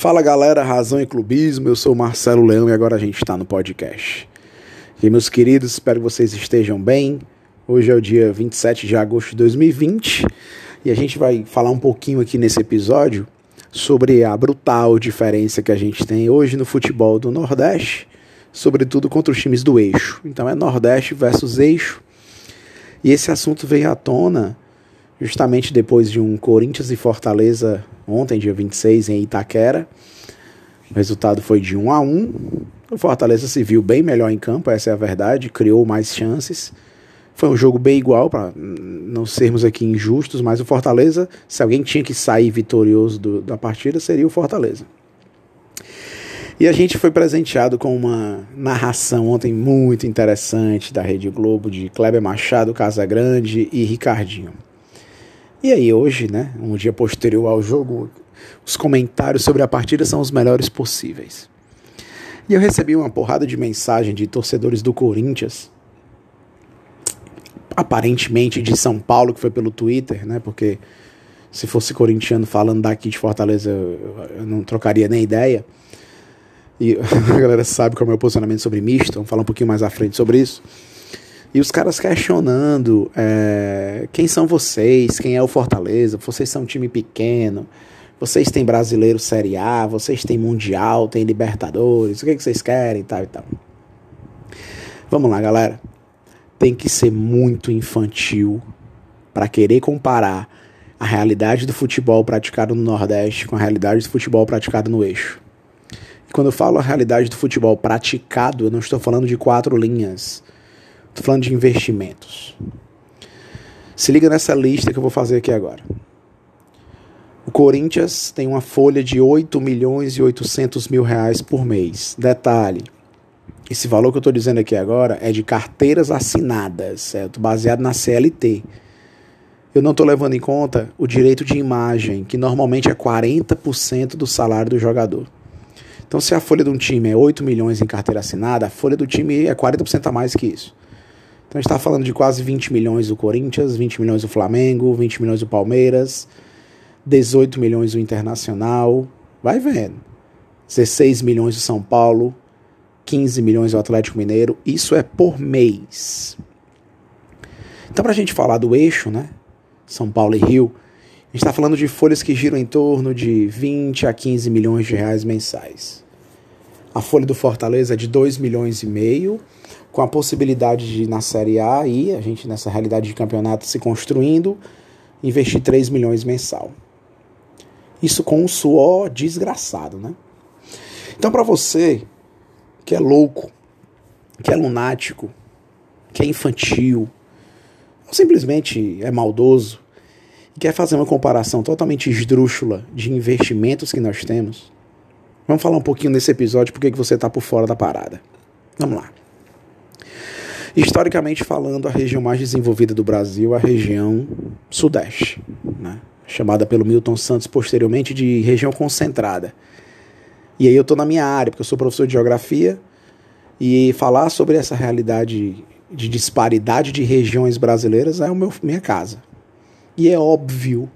Fala galera, Razão e Clubismo, eu sou o Marcelo Leão e agora a gente está no podcast. E meus queridos, espero que vocês estejam bem. Hoje é o dia 27 de agosto de 2020 e a gente vai falar um pouquinho aqui nesse episódio sobre a brutal diferença que a gente tem hoje no futebol do Nordeste, sobretudo contra os times do Eixo. Então é Nordeste versus Eixo. E esse assunto veio à tona justamente depois de um Corinthians e Fortaleza ontem, dia 26, em Itaquera. O resultado foi de 1-1. O Fortaleza se viu bem melhor em campo, essa é a verdade, criou mais chances. Foi um jogo bem igual, para não sermos aqui injustos, mas o Fortaleza, se alguém tinha que sair vitorioso da partida, seria o Fortaleza. E a gente foi presenteado com uma narração ontem muito interessante da Rede Globo, de Kleber Machado, Casagrande e Ricardinho. E aí hoje, né, um dia posterior ao jogo, os comentários sobre a partida são os melhores possíveis. E eu recebi uma porrada de mensagem de torcedores do Corinthians, aparentemente de São Paulo, que foi pelo Twitter, né, porque se fosse corintiano falando daqui de Fortaleza, eu não trocaria nem ideia. E a galera sabe qual é o meu posicionamento sobre misto, vamos falar um pouquinho mais à frente sobre isso. E os caras questionando quem são vocês, quem é o Fortaleza, vocês são um time pequeno, vocês têm brasileiro Série A, vocês têm mundial, têm Libertadores, o que é que vocês querem e tal e tal. Vamos lá, galera. Tem que ser muito infantil para querer comparar a realidade do futebol praticado no Nordeste com a realidade do futebol praticado no Eixo. Quando eu falo a realidade do futebol praticado, eu não estou falando de 4 linhas. Estou falando de investimentos. Se liga nessa lista que eu vou fazer aqui agora. O Corinthians tem uma folha de 8 milhões e 800 mil reais por mês. Detalhe, esse valor que eu estou dizendo aqui agora é de carteiras assinadas, certo? Baseado na CLT. Eu não estou levando em conta o direito de imagem, que normalmente é 40% do salário do jogador. Então, se a folha de um time é 8 milhões em carteira assinada, a folha do time é 40% a mais que isso. Então, a gente está falando de quase 20 milhões do Corinthians, 20 milhões do Flamengo, 20 milhões do Palmeiras, 18 milhões do Internacional, vai vendo. 16 milhões do São Paulo, 15 milhões do Atlético Mineiro, isso é por mês. Então, para a gente falar do Eixo, né? São Paulo e Rio, a gente está falando de folhas que giram em torno de 20 a 15 milhões de reais mensais. A folha do Fortaleza é de 2 milhões e meio, com a possibilidade de, na Série A, e a gente nessa realidade de campeonato se construindo, investir 3 milhões mensal. Isso com um suor desgraçado, né? Então, para você que é louco, que é lunático, que é infantil, ou simplesmente é maldoso, quer fazer uma comparação totalmente esdrúxula de investimentos que nós temos? Vamos falar um pouquinho nesse episódio porque que você está por fora da parada. Vamos lá. Historicamente falando, a região mais desenvolvida do Brasil é a região Sudeste, né? Chamada pelo Milton Santos posteriormente de região concentrada. E aí eu estou na minha área, porque eu sou professor de geografia, e falar sobre essa realidade de disparidade de regiões brasileiras é minha casa. E é óbvio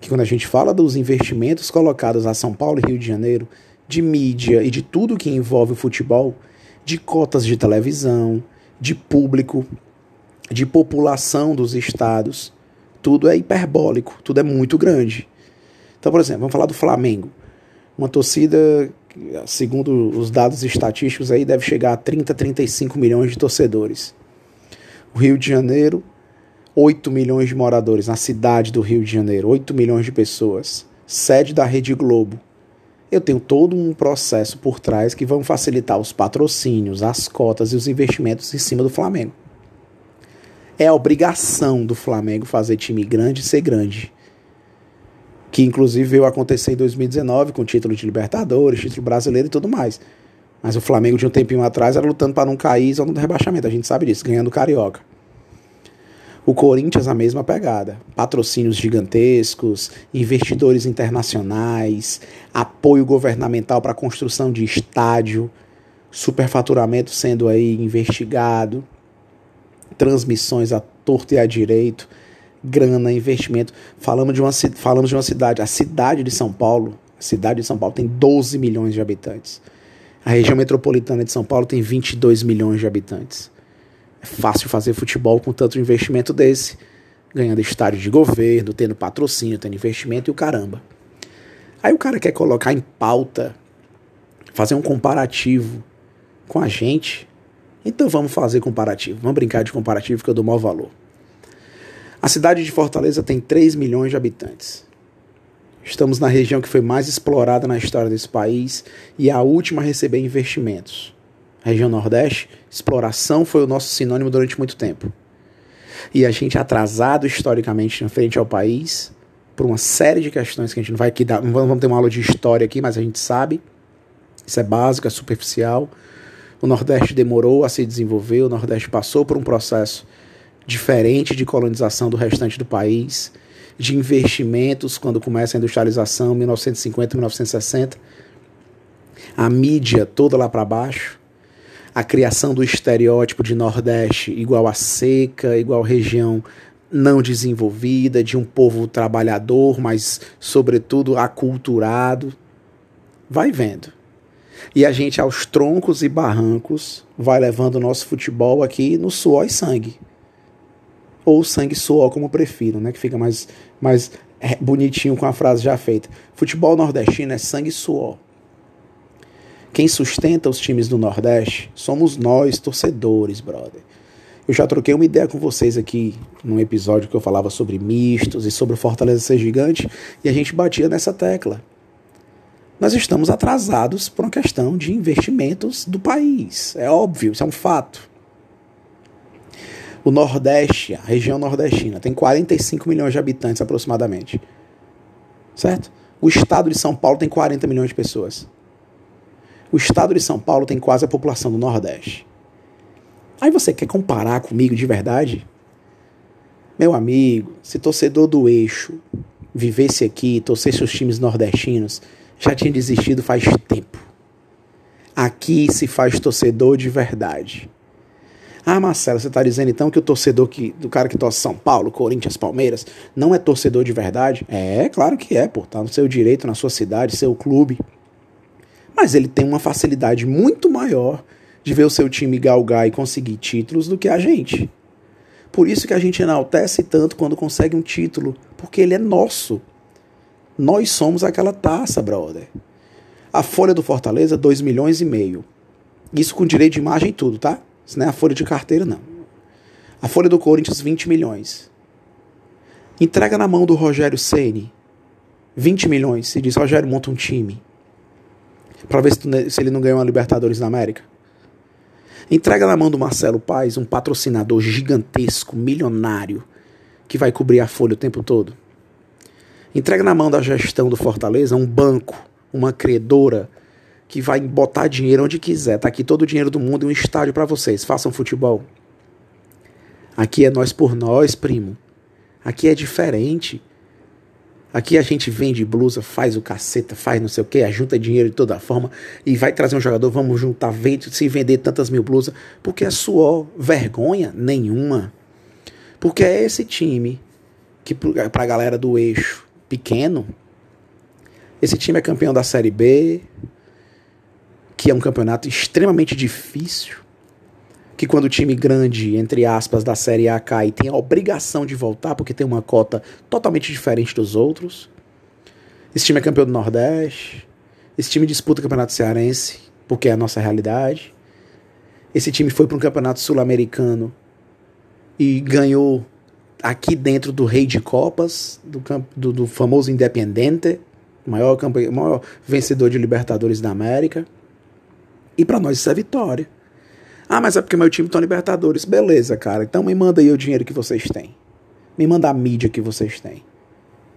que quando a gente fala dos investimentos colocados a São Paulo e Rio de Janeiro, de mídia e de tudo que envolve o futebol, de cotas de televisão, de público, de população dos estados, tudo é hiperbólico, tudo é muito grande. Então, por exemplo, vamos falar do Flamengo. Uma torcida, segundo os dados estatísticos, aí deve chegar a 30, 35 milhões de torcedores. O Rio de Janeiro, 8 milhões de moradores na cidade do Rio de Janeiro, 8 milhões de pessoas, sede da Rede Globo. Eu tenho todo um processo por trás que vão facilitar os patrocínios, as cotas e os investimentos em cima do Flamengo. É a obrigação do Flamengo fazer time grande e ser grande. Que inclusive veio acontecer em 2019 com título de Libertadores, título brasileiro e tudo mais. Mas o Flamengo de um tempinho atrás era lutando para não cair, só no rebaixamento, a gente sabe disso, ganhando Carioca. O Corinthians, a mesma pegada. Patrocínios gigantescos, investidores internacionais, apoio governamental para a construção de estádio, superfaturamento sendo aí investigado, transmissões à torto e à direito, grana, investimento. Falamos de uma cidade, a cidade de São Paulo, A cidade de São Paulo tem 12 milhões de habitantes. A região metropolitana de São Paulo tem 22 milhões de habitantes. É fácil fazer futebol com tanto investimento desse, ganhando estádio de governo, tendo patrocínio, tendo investimento e o caramba. Aí o cara quer colocar em pauta, fazer um comparativo com a gente. Então vamos fazer comparativo, vamos brincar de comparativo que eu dou maior valor. A cidade de Fortaleza tem 3 milhões de habitantes. Estamos na região que foi mais explorada na história desse país e a última a receber investimentos. A região Nordeste, exploração foi o nosso sinônimo durante muito tempo. E a gente é atrasado historicamente frente ao país por uma série de questões que a gente não vai aqui dar. Não vamos ter uma aula de história aqui, mas a gente sabe. Isso é básico, é superficial. O Nordeste demorou a se desenvolver, o Nordeste passou por um processo diferente de colonização do restante do país, de investimentos quando começa a industrialização, 1950, 1960. A mídia toda lá para baixo. A criação do estereótipo de Nordeste igual a seca, igual região não desenvolvida, de um povo trabalhador, mas sobretudo aculturado. Vai vendo. E a gente aos troncos e barrancos vai levando o nosso futebol aqui no suor e sangue. Ou sangue e suor, como prefiram, né? Que fica mais bonitinho com a frase já feita. Futebol nordestino é sangue e suor. Quem sustenta os times do Nordeste somos nós, torcedores, brother. Eu já troquei uma ideia com vocês aqui num episódio que eu falava sobre mistos e sobre o Fortaleza ser gigante e a gente batia nessa tecla. Nós estamos atrasados por uma questão de investimentos do país. É óbvio, isso é um fato. O Nordeste, a região nordestina, tem 45 milhões de habitantes aproximadamente. Certo? O estado de São Paulo tem 40 milhões de pessoas. O estado de São Paulo tem quase a população do Nordeste. Aí você quer comparar comigo de verdade? Meu amigo, se torcedor do Eixo vivesse aqui, torcesse os times nordestinos, já tinha desistido faz tempo. Aqui se faz torcedor de verdade. Ah, Marcelo, você está dizendo então que o torcedor do cara que torce São Paulo, Corinthians, Palmeiras, não é torcedor de verdade? É, claro que é, pô. Tá no seu direito, na sua cidade, seu clube. Mas ele tem uma facilidade muito maior de ver o seu time galgar e conseguir títulos do que a gente. Por isso que a gente enaltece tanto quando consegue um título, porque ele é nosso. Nós somos aquela taça, brother. A folha do Fortaleza, 2 milhões e meio. Isso com direito de imagem e tudo, tá? Isso não é a folha de carteira, não. A folha do Corinthians, 20 milhões. Entrega na mão do Rogério Ceni, 20 milhões. E diz, Rogério, monta um time. Para ver se ele não ganhou a Libertadores na América. Entrega na mão do Marcelo Paz, um patrocinador gigantesco, milionário, que vai cobrir a folha o tempo todo. Entrega na mão da gestão do Fortaleza um banco, uma credora, que vai botar dinheiro onde quiser. Tá aqui todo o dinheiro do mundo e um estádio para vocês. Façam futebol. Aqui é nós por nós, primo. Aqui é diferente. Aqui a gente vende blusa, faz o caceta, faz não sei o que, junta dinheiro de toda forma e vai trazer um jogador, vamos juntar, se vender tantas mil blusas, porque é suor, vergonha nenhuma. Porque é esse time que pra galera do Eixo pequeno, esse time é campeão da Série B, que é um campeonato extremamente difícil, que quando o time grande, entre aspas, da Série A cai, tem a obrigação de voltar, porque tem uma cota totalmente diferente dos outros. Esse time é campeão do Nordeste, esse time disputa o Campeonato Cearense, porque é a nossa realidade. Esse time foi para um Campeonato Sul-Americano e ganhou aqui dentro do Rei de Copas, do famoso Independente, maior vencedor de Libertadores da América. E para nós isso é vitória. Ah, mas é porque meu time tá em Libertadores. Beleza, cara. Então me manda aí o dinheiro que vocês têm. Me manda a mídia que vocês têm.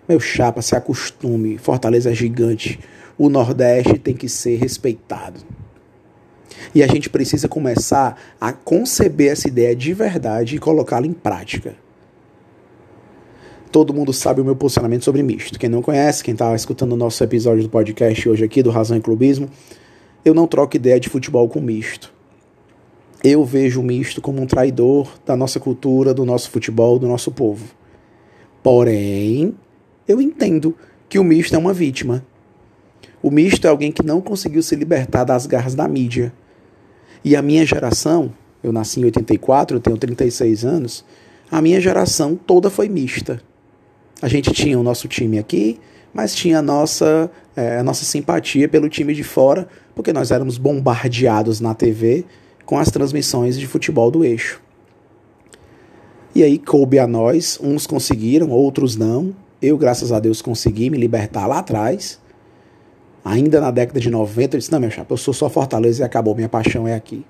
Meu chapa, se acostume. Fortaleza é gigante. O Nordeste tem que ser respeitado. E a gente precisa começar a conceber essa ideia de verdade e colocá-la em prática. Todo mundo sabe o meu posicionamento sobre misto. Quem não conhece, quem tá escutando o nosso episódio do podcast hoje aqui, do Razão e Clubismo, eu não troco ideia de futebol com misto. Eu vejo o misto como um traidor da nossa cultura, do nosso futebol, do nosso povo. Porém, eu entendo que o misto é uma vítima. O misto é alguém que não conseguiu se libertar das garras da mídia. E a minha geração, eu nasci em 84, eu tenho 36 anos, a minha geração toda foi mista. A gente tinha o nosso time aqui, mas tinha a nossa simpatia pelo time de fora, porque nós éramos bombardeados na TV com as transmissões de futebol do eixo. E aí coube a nós, uns conseguiram, outros não. Eu, graças a Deus, consegui me libertar lá atrás. Ainda na década de 90, eu disse, não, meu chapa, eu sou só Fortaleza e acabou, minha paixão é aqui.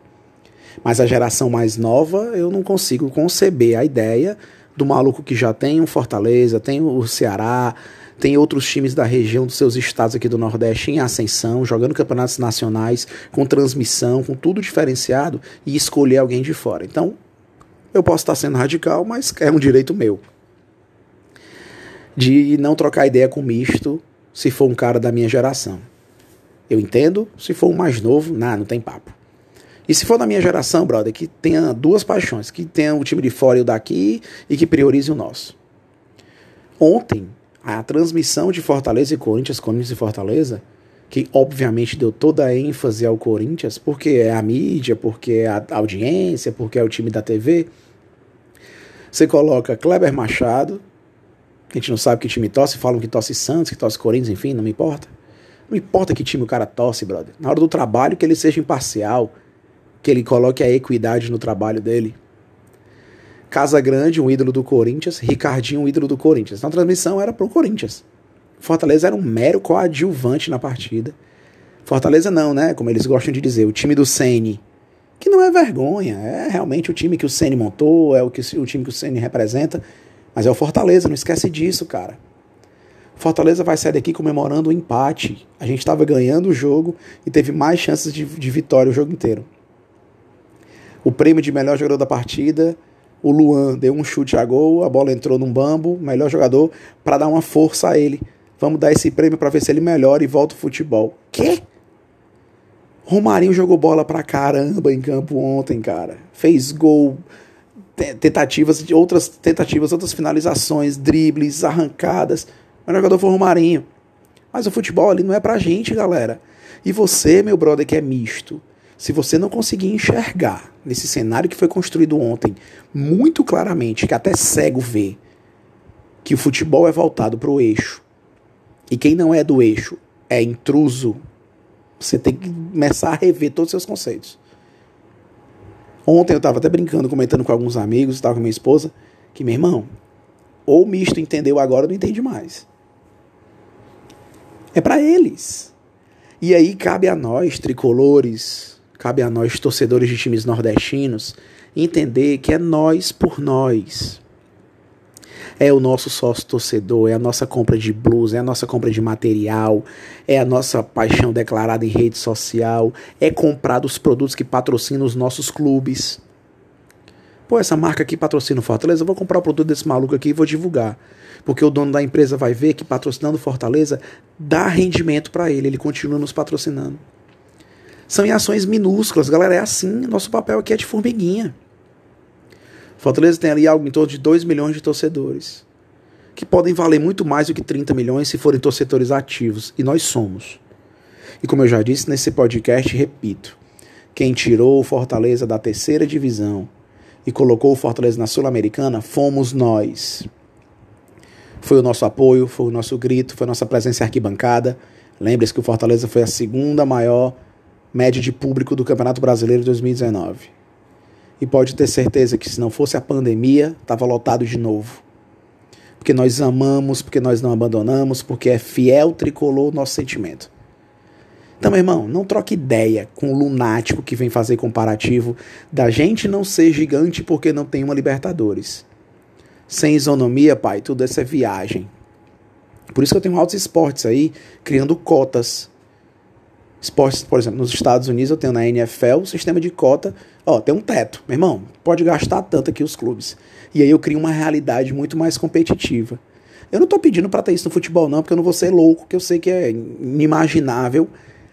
Mas a geração mais nova, eu não consigo conceber a ideia do maluco que já tem o Fortaleza, tem o Ceará, tem outros times da região dos seus estados aqui do Nordeste em ascensão, jogando campeonatos nacionais, com transmissão, com tudo diferenciado, e escolher alguém de fora. Então, eu posso estar sendo radical, mas é um direito meu. De não trocar ideia com misto, se for um cara da minha geração. Eu entendo, se for um mais novo, não tem papo. E se for da minha geração, brother, que tenha duas paixões, que tenha o time de fora e o daqui, e que priorize o nosso. Ontem, a transmissão de Corinthians e Fortaleza, que obviamente deu toda a ênfase ao Corinthians, porque é a mídia, porque é a audiência, porque é o time da TV. Você coloca Kleber Machado, que a gente não sabe que time tosse, falam que tosse Santos, que tosse Corinthians, enfim, não me importa. Não importa que time o cara tosse, brother. Na hora do trabalho, que ele seja imparcial, que ele coloque a equidade no trabalho dele. Casagrande, um ídolo do Corinthians. Ricardinho, um ídolo do Corinthians. Então a transmissão era pro Corinthians. Fortaleza era um mero coadjuvante na partida. Fortaleza não, né? Como eles gostam de dizer, o time do Ceni. Que não é vergonha, é realmente o time que o Ceni montou, é o time que o Ceni representa. Mas é o Fortaleza, não esquece disso, cara. Fortaleza vai sair daqui comemorando o empate. A gente estava ganhando o jogo e teve mais chances de vitória o jogo inteiro. O prêmio de melhor jogador da partida... O Luan deu um chute a gol, a bola entrou num bambo, melhor jogador, para dar uma força a ele. Vamos dar esse prêmio para ver se ele melhora e volta ao futebol. Quê? Romarinho jogou bola pra caramba em campo ontem, cara. Fez gol, tentativas, outras finalizações, dribles, arrancadas. O melhor jogador foi o Romarinho. Mas o futebol ali não é pra gente, galera. E você, meu brother, que é misto, se você não conseguir enxergar nesse cenário que foi construído ontem, muito claramente, que até cego vê, que o futebol é voltado para o eixo, e quem não é do eixo é intruso, você tem que começar a rever todos os seus conceitos. Ontem eu estava até brincando, comentando com alguns amigos, estava com minha esposa, que, meu irmão, ou o misto entendeu agora ou não entende mais. É para eles. E aí cabe a nós, tricolores... Cabe a nós, torcedores de times nordestinos, entender que é nós por nós. É o nosso sócio-torcedor, é a nossa compra de blusa, é a nossa compra de material, é a nossa paixão declarada em rede social, é comprar os produtos que patrocinam os nossos clubes. Pô, essa marca aqui patrocina o Fortaleza, eu vou comprar o produto desse maluco aqui e vou divulgar. Porque o dono da empresa vai ver que patrocinando o Fortaleza dá rendimento para ele, ele continua nos patrocinando. São em ações minúsculas, galera, é assim, nosso papel aqui é de formiguinha. Fortaleza tem ali algo em torno de 2 milhões de torcedores, que podem valer muito mais do que 30 milhões se forem torcedores ativos, e nós somos. E como eu já disse nesse podcast, repito, quem tirou o Fortaleza da terceira divisão e colocou o Fortaleza na Sul-Americana, fomos nós. Foi o nosso apoio, foi o nosso grito, foi a nossa presença em arquibancada. Lembre-se que o Fortaleza foi a segunda maior média de público do Campeonato Brasileiro de 2019. E pode ter certeza que se não fosse a pandemia, estava lotado de novo. Porque nós amamos, porque nós não abandonamos, porque é fiel tricolor o nosso sentimento. Então, meu irmão, não troque ideia com o lunático que vem fazer comparativo da gente não ser gigante porque não tem uma Libertadores. Sem isonomia, pai, tudo isso é viagem. Por isso que eu tenho altos esportes aí, criando cotas. Esportes, por exemplo, nos Estados Unidos eu tenho na NFL o sistema de cota, tem um teto, meu irmão, pode gastar tanto aqui os clubes. E aí eu crio uma realidade muito mais competitiva. Eu não estou pedindo para ter isso no futebol não, porque eu não vou ser louco, que eu sei que é inimaginável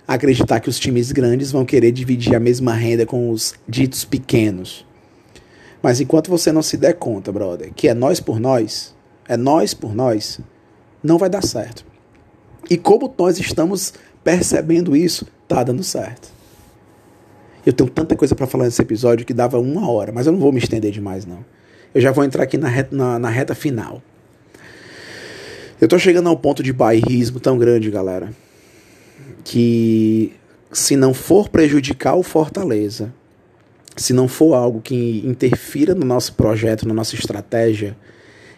acreditar que os times grandes vão querer dividir a mesma renda com os ditos pequenos. Mas enquanto você não se der conta, brother, que é nós por nós, não vai dar certo. E como nós estamos percebendo isso, tá dando certo. Eu tenho tanta coisa para falar nesse episódio que dava uma hora, mas eu não vou me estender demais, não. Eu já vou entrar aqui na reta final. Eu tô chegando a um ponto de bairrismo tão grande, galera, que se não for prejudicar o Fortaleza, se não for algo que interfira no nosso projeto, na nossa estratégia,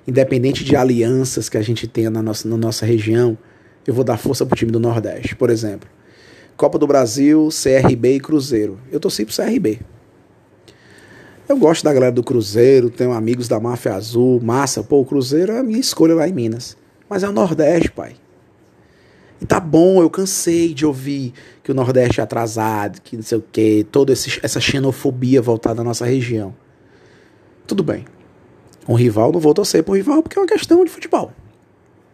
independente de alianças que a gente tenha na nossa região, eu vou dar força pro time do Nordeste. Por exemplo, Copa do Brasil, CRB e Cruzeiro. Eu torci pro CRB. Eu gosto da galera do Cruzeiro, tenho amigos da Máfia Azul, massa. Pô, o Cruzeiro é a minha escolha lá em Minas. Mas é o Nordeste, pai. E tá bom, eu cansei de ouvir que o Nordeste é atrasado, que não sei o quê, toda essa xenofobia voltada à nossa região. Tudo bem. Um rival, não vou torcer pro rival porque é uma questão de futebol.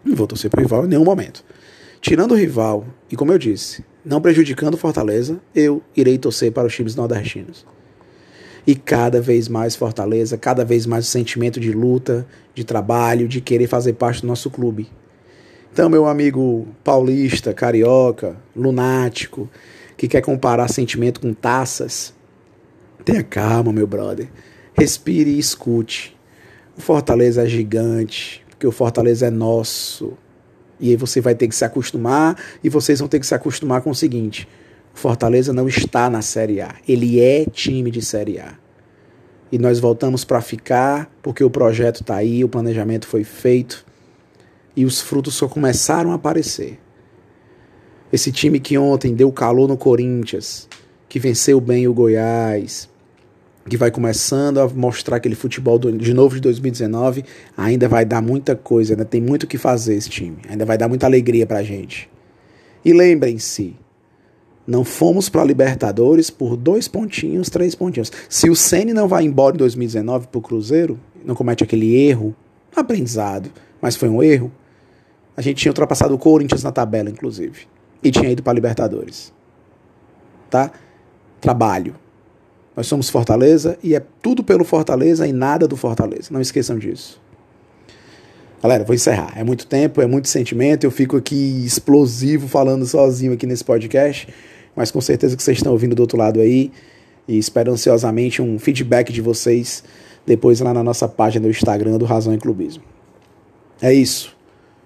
Não vou torcer pro rival em nenhum momento. Tirando o rival, e como eu disse, não prejudicando o Fortaleza, eu irei torcer para os times nordestinos. E cada vez mais Fortaleza, cada vez mais o sentimento de luta, de trabalho, de querer fazer parte do nosso clube. Então, meu amigo paulista, carioca, lunático, que quer comparar sentimento com taças, tenha calma, meu brother. Respire e escute. O Fortaleza é gigante, porque o Fortaleza é nosso. E aí você vai ter que se acostumar, e vocês vão ter que se acostumar com o seguinte: o Fortaleza não está na Série A, ele é time de Série A. E nós voltamos para ficar, porque o projeto está aí, o planejamento foi feito, e os frutos só começaram a aparecer. Esse time que ontem deu calor no Corinthians, que venceu bem o Goiás, que vai começando a mostrar aquele futebol de novo de 2019, ainda vai dar muita coisa, ainda tem muito o que fazer esse time, ainda vai dar muita alegria pra gente. E lembrem-se, não fomos pra Libertadores por 2 pontinhos, 3 pontinhos. Se o Ceni não vai embora em 2019 pro Cruzeiro, não comete aquele erro, aprendizado, mas foi um erro, a gente tinha ultrapassado o Corinthians na tabela, inclusive, e tinha ido pra Libertadores. Tá? Trabalho. Nós somos Fortaleza e é tudo pelo Fortaleza e nada do Fortaleza. Não esqueçam disso. Galera, vou encerrar. É muito tempo, é muito sentimento. Eu fico aqui explosivo falando sozinho aqui nesse podcast. Mas com certeza que vocês estão ouvindo do outro lado aí. E espero ansiosamente um feedback de vocês depois lá na nossa página do Instagram do Razão e Clubismo. É isso.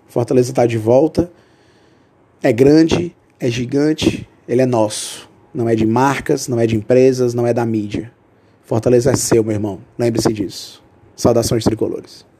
Fortaleza está de volta. É grande, é gigante, ele é nosso. Não é de marcas, não é de empresas, não é da mídia. Fortaleza é seu, meu irmão. Lembre-se disso. Saudações tricolores.